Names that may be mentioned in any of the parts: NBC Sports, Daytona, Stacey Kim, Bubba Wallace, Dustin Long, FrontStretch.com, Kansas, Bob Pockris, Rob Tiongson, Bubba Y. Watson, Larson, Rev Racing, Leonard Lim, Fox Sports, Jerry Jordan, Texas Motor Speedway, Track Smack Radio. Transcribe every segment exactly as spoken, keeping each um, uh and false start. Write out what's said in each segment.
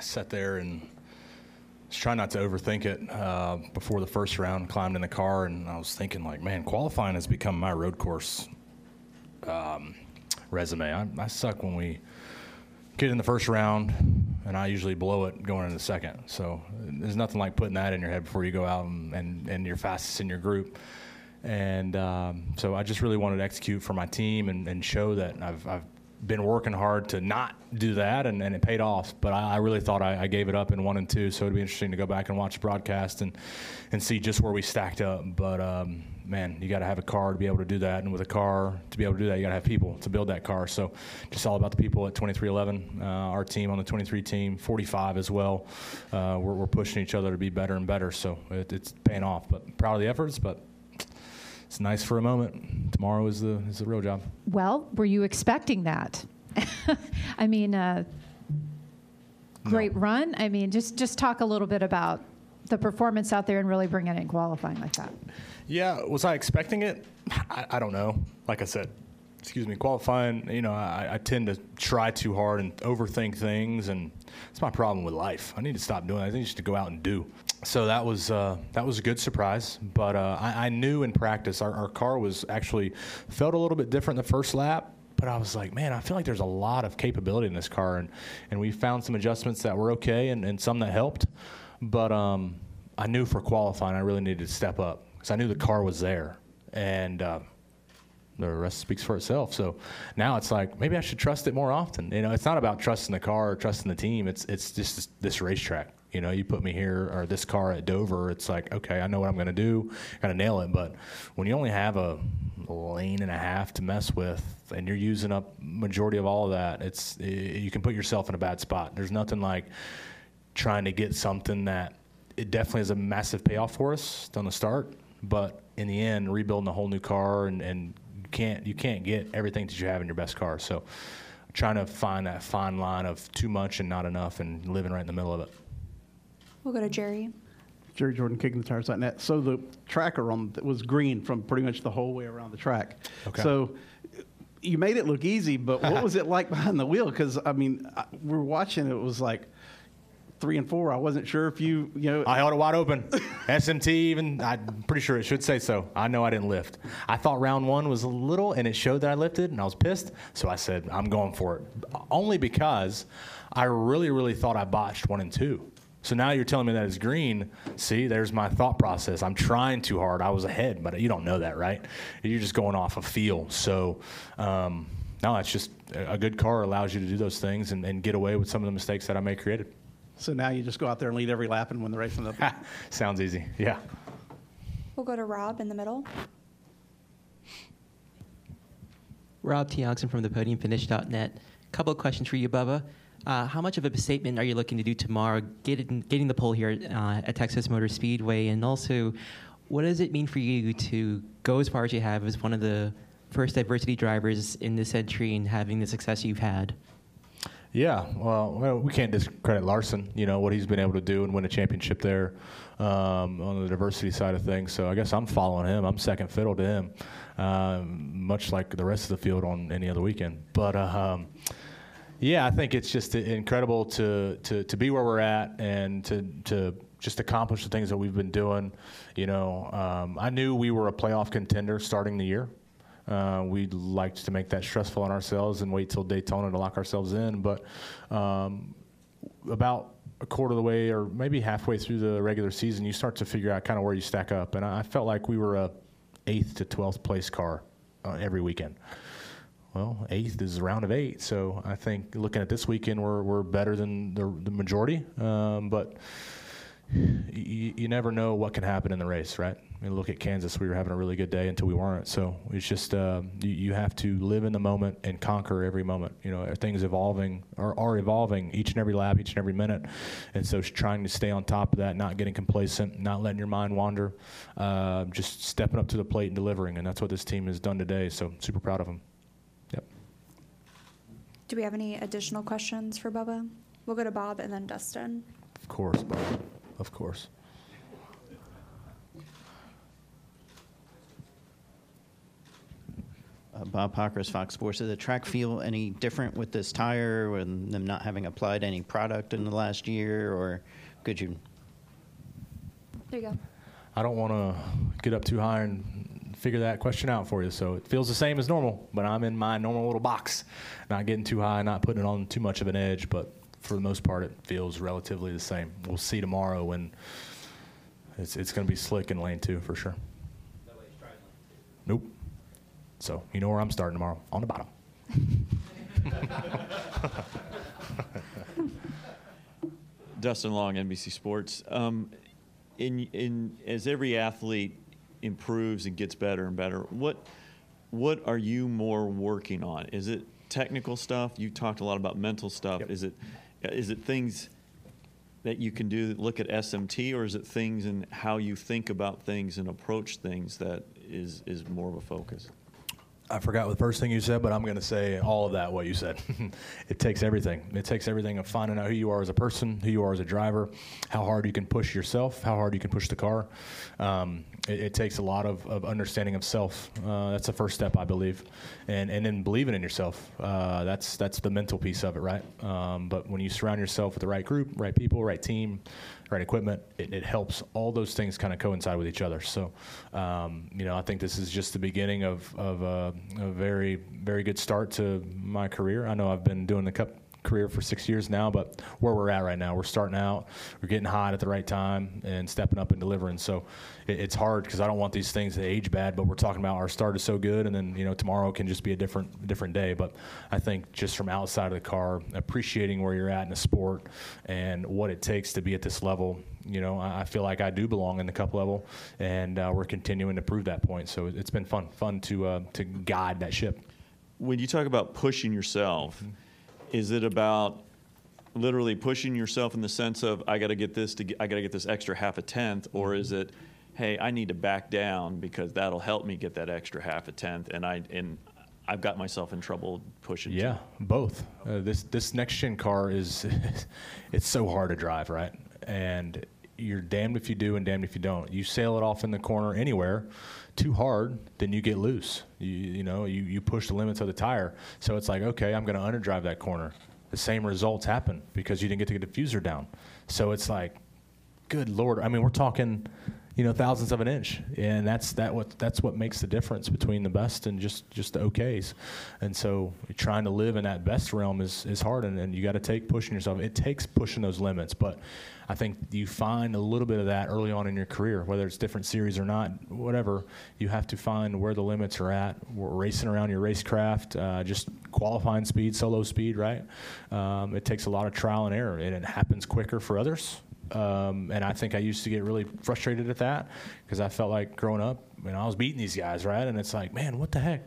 I sat there and was trying not to overthink it uh, before the first round, climbed in the car, and I was thinking, like, man, qualifying has become my road course um, resume. I, I suck when we get in the first round, and I usually blow it going into the second. So there's nothing like putting that in your head before you go out and, and, and you're fastest in your group. And um, so I just really wanted to execute for my team and, and show that I've, I've been working hard to not do that, and, and it paid off. But I, I really thought I, I gave it up in one and two, so it'd be interesting to go back and watch the broadcast and, and see just where we stacked up. But, um, man, you got to have a car to be able to do that, and with a car to be able to do that, you got to have people to build that car. So just all about the people at twenty-three eleven, uh, our team on the twenty-three team, forty-five as well. Uh, we're, we're pushing each other to be better and better, so it, it's paying off. But proud of the efforts, but it's nice for a moment. Tomorrow is the is the real job. Well, were you expecting that? I mean, uh, great no. run. I mean, just, just talk a little bit about the performance out there and really bringing it in qualifying like that. Yeah, was I expecting it? I, I don't know. Like I said, excuse me, qualifying, you know, I, I tend to try too hard and overthink things, and it's my problem with life. I need to stop doing that. I think you should go out and do. So that was uh, that was a good surprise, but uh, I, I knew in practice our, our car was actually felt a little bit different the first lap. But I was like, man, I feel like there's a lot of capability in this car, and, and we found some adjustments that were okay and, and some that helped. But um, I knew for qualifying I really needed to step up because I knew the car was there, and uh, the rest speaks for itself. So now it's like maybe I should trust it more often. You know, it's not about trusting the car or trusting the team. It's it's just this, this racetrack. You know, you put me here or this car at Dover, it's like, okay, I know what I'm going to do. Got to nail it. But when you only have a lane and a half to mess with and you're using up majority of all of that, it's you can put yourself in a bad spot. There's nothing like trying to get something that it definitely is a massive payoff for us on the start. But in the end, rebuilding a whole new car and, and you can't you can't get everything that you have in your best car. So trying to find that fine line of too much and not enough and living right in the middle of it. We'll go to Jerry. Jerry Jordan, kicking the tires dot net. So the tracker on th- was green from pretty much the whole way around the track. Okay. So you made it look easy, but what was it like behind the wheel? Because, I mean, I, we were watching, it was like three and four. I wasn't sure if you, you know. I held it wide open. S M T even, I'm pretty sure it should say so. I know I didn't lift. I thought round one was a little, and it showed that I lifted, and I was pissed. So I said, I'm going for it. Only because I really, really thought I botched one and two. So now you're telling me that it's green. See, there's my thought process. I'm trying too hard. I was ahead, but you don't know that, right? You're just going off a feel. So, um, no, it's just a good car allows you to do those things and, and get away with some of the mistakes that I may have created. So now you just go out there and lead every lap and win the race. In the Sounds easy, yeah. We'll go to Rob in the middle. Rob Tiongson from the podium finish dot net. A couple of questions for you, Bubba. Uh, how much of a statement are you looking to do tomorrow, getting, getting the pole here uh, at Texas Motor Speedway? And also, what does it mean for you to go as far as you have as one of the first diversity drivers in this century and having the success you've had? Yeah, well, well, we can't discredit Larson, you know, what he's been able to do and win a championship there um, on the diversity side of things. So I guess I'm following him. I'm second fiddle to him, uh, much like the rest of the field on any other weekend. But... Uh, um, Yeah, I think it's just incredible to, to, to be where we're at and to to just accomplish the things that we've been doing. You know, um, I knew we were a playoff contender starting the year. Uh, we liked to make that stressful on ourselves and wait till Daytona to lock ourselves in. But um, about a quarter of the way or maybe halfway through the regular season, you start to figure out kind of where you stack up. And I, I felt like we were a eighth to twelfth place car uh, every weekend. Well, eighth is a round of eight, so I think looking at this weekend, we're we're better than the, the majority. Um, but you, you never know what can happen in the race, right? I mean, look at Kansas; we were having a really good day until we weren't. So it's just uh, you, you have to live in the moment and conquer every moment. You know, things evolving or are evolving each and every lap, each and every minute, and so trying to stay on top of that, not getting complacent, not letting your mind wander, uh, just stepping up to the plate and delivering, and that's what this team has done today. So super proud of them. Do we have any additional questions for Bubba? We'll go to Bob and then Dustin. Of course, Bob. Of course. Uh, uh, Bob Pockris, Fox Sports. Did the track feel any different with this tire and them not having applied any product in the last year, or could you? There you go. I don't want to get up too high and figure that question out for you. So it feels the same as normal, but I'm in my normal little box, not getting too high, not putting it on too much of an edge. But for the most part, it feels relatively the same. We'll see tomorrow when it's it's going to be slick in lane two for sure. That way it's dry in lane two. Nope. So you know where I'm starting tomorrow, on the bottom. Dustin Long, N B C Sports. Um, In in as every athlete improves and gets better and better, what what are you more working on? Is it technical stuff? You talked a lot about mental stuff. Yep. Is it is it things that you can do that look at S M T, or is it things in how you think about things and approach things that is is more of a focus? I forgot the first thing you said, but I'm going to say all of that, what you said. It takes everything. It takes everything of finding out who you are as a person, who you are as a driver, how hard you can push yourself, how hard you can push the car. Um, it, it takes a lot of, of understanding of self. Uh, that's the first step, I believe. And and then believing in yourself. Uh, that's that's the mental piece of it, right? Um, but when you surround yourself with the right group, right people, right team, right equipment, it, it helps all those things kind of coincide with each other. So, um, you know, I think this is just the beginning of, of uh, a very, very good start to my career. I know I've been doing the Cup career for six years now, but where we're at right now, we're starting out, we're getting hot at the right time and stepping up and delivering. So it, it's hard because I don't want these things to age bad, but we're talking about our start is so good, and then, you know, tomorrow can just be a different different day. But I think just from outside of the car, appreciating where you're at in the sport and what it takes to be at this level, you know, I, I feel like I do belong in the Cup level, and uh, we're continuing to prove that point. So it's been fun, fun to, uh, to guide that ship. When you talk about pushing yourself, mm-hmm. Is it about literally pushing yourself in the sense of I got to get this to get, I got to get this extra half a tenth, or is it, hey, I need to back down because that'll help me get that extra half a tenth, and I and I've got myself in trouble pushing. Yeah, to. both. Uh, this this next gen car is it's so hard to drive, right? And you're damned if you do and damned if you don't. You sail it off in the corner anywhere too hard, then you get loose. You you know, you, you push the limits of the tire. So it's like, okay, I'm going to underdrive that corner. The same results happen because you didn't get the diffuser down. So it's like, good Lord. I mean, we're talking, you know, thousandths of an inch. And that's that what that's what makes the difference between the best and just, just the okays. And so trying to live in that best realm is, is hard, and, and you got to take pushing yourself. It takes pushing those limits. But I think you find a little bit of that early on in your career, whether it's different series or not, whatever. You have to find where the limits are at. We're racing around your racecraft, uh, just qualifying speed, solo speed, right? Um, it takes a lot of trial and error, and it happens quicker for others. Um, and I think I used to get really frustrated at that because I felt like growing up, you know, I was beating these guys, right? And it's like, man, what the heck?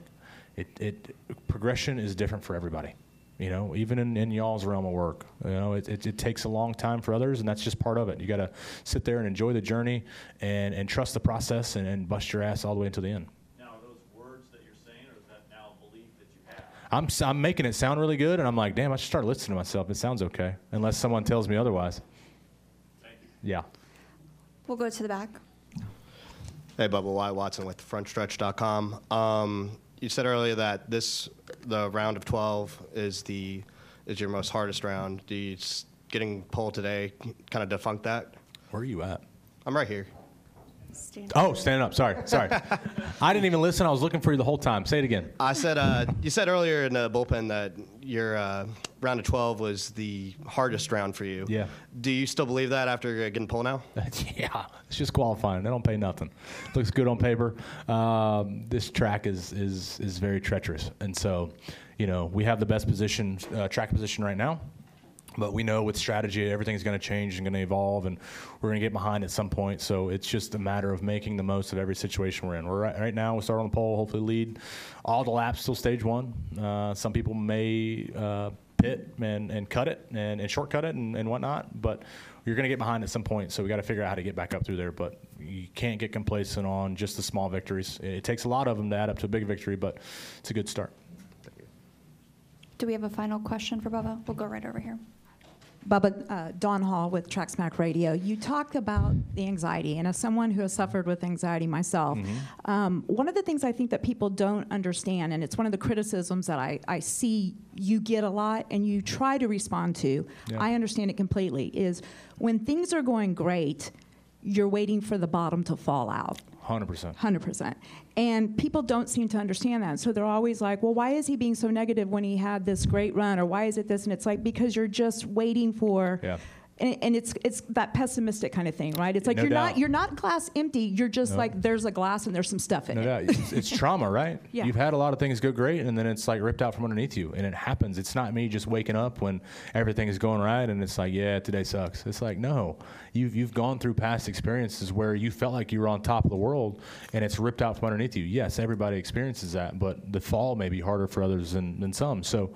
It, it progression is different for everybody. You know, even in, in y'all's realm of work, you know, it, it, it takes a long time for others, and that's just part of it. You got to sit there and enjoy the journey and, and trust the process and, and bust your ass all the way until the end. Now, are those words that you're saying, or is that now a belief that you have? I'm, I'm making it sound really good, and I'm like, damn, I should start listening to myself. It sounds okay, unless someone tells me otherwise. Thank you. Yeah. We'll go to the back. Hey, Bubba Y. Watson with front stretch dot com. Um, You said earlier that this, the round of twelve is the is your most hardest round. Do you, getting pulled today kind of defunct that? Where are you at? I'm right here. Stand up. Oh, standing up. Sorry, sorry. I didn't even listen. I was looking for you the whole time. Say it again. I said uh, you said earlier in the bullpen that your uh, round of twelve was the hardest round for you. Yeah. Do you still believe that after getting pulled now? Yeah. It's just qualifying. They don't pay nothing. Looks good on paper. Um, this track is is is very treacherous, and so, you know, we have the best position, uh, track position right now. But we know with strategy, everything's going to change and going to evolve, and we're going to get behind at some point. So it's just a matter of making the most of every situation we're in. We're right, right now, we start on the pole, hopefully lead. All the laps still stage one. Uh, some people may uh, pit and, and cut it and, and shortcut it and, and whatnot, but you're going to get behind at some point. So we got to figure out how to get back up through there. But you can't get complacent on just the small victories. It takes a lot of them to add up to a big victory, but it's a good start. Do we have a final question for Bubba? We'll go right over here. Bubba, uh, Don Hall with Track Smack Radio. You talked about the anxiety, and as someone who has suffered with anxiety myself, mm-hmm. um, one of the things I think that people don't understand, and it's one of the criticisms that I, I see you get a lot and you try to respond to, yeah. I understand it completely, is when things are going great, you're waiting for the bottom to fall out. one hundred percent. one hundred percent. And people don't seem to understand that. So they're always like, well, why is he being so negative when he had this great run? Or why is it this? And it's like, because you're just waiting for... Yeah. And, and it's it's that pessimistic kind of thing, right? It's like no you're doubt. not you're not glass empty. You're just no. like there's a glass and there's some stuff in no it. Doubt. It's, it's trauma, right? Yeah. You've had a lot of things go great, and then it's like ripped out from underneath you, and it happens. It's not me just waking up when everything is going right, and it's like, yeah, today sucks. It's like no, you've you've gone through past experiences where you felt like you were on top of the world, and it's ripped out from underneath you. Yes, everybody experiences that, but the fall may be harder for others than, than some. So,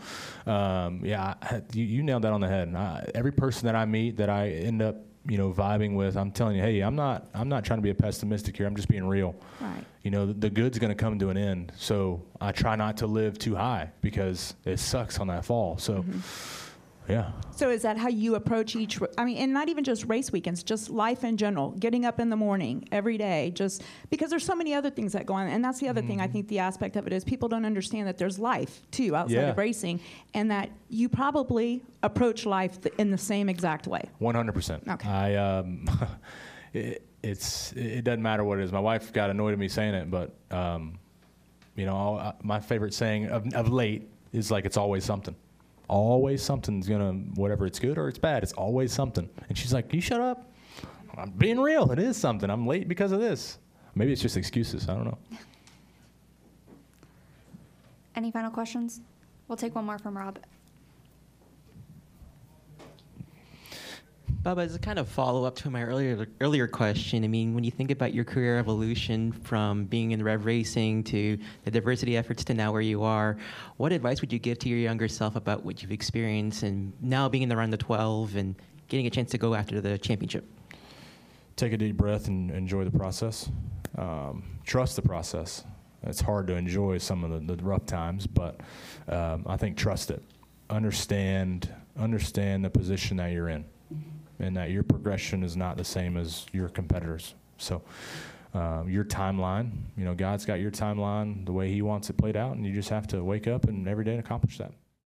um, yeah, I, you, you nailed that on the head. And I, every person that I meet. That I end up, you know, vibing with. I'm telling you, hey, I'm not, I'm not trying to be a pessimistic here. I'm just being real. Right. You know, the, the good's going to come to an end. So I try not to live too high because it sucks on that fall. So, mm-hmm. yeah. So is that how you approach each? I mean, and not even just race weekends, just life in general. Getting up in the morning every day, just because there's so many other things that go on, and that's the other mm-hmm. thing. I think the aspect of it is people don't understand that there's life too outside yeah. of racing, and that you probably approach life th- in the same exact way. one hundred percent. Okay. I um, it, it's it doesn't matter what it is. My wife got annoyed at me saying it, but um, you know, all, uh, my favorite saying of, of late is like it's always something. Always something's gonna, whatever, it's good or it's bad, it's always something. And she's like, "Can you shut up? I'm being real. It is something. I'm late because of this." Maybe it's just excuses. I don't know. Any final questions? We'll take one more from Rob. Bubba, as a kind of follow-up to my earlier earlier question, I mean, when you think about your career evolution from being in Rev Racing to the diversity efforts to now where you are, what advice would you give to your younger self about what you've experienced and now being in the round of twelve and getting a chance to go after the championship? Take a deep breath and enjoy the process. Um, trust the process. It's hard to enjoy some of the, the rough times, but um, I think trust it. Understand, understand the position that you're in. And that your progression is not the same as your competitors. So um, your timeline, you know, God's got your timeline the way he wants it played out, and you just have to wake up and every day accomplish that.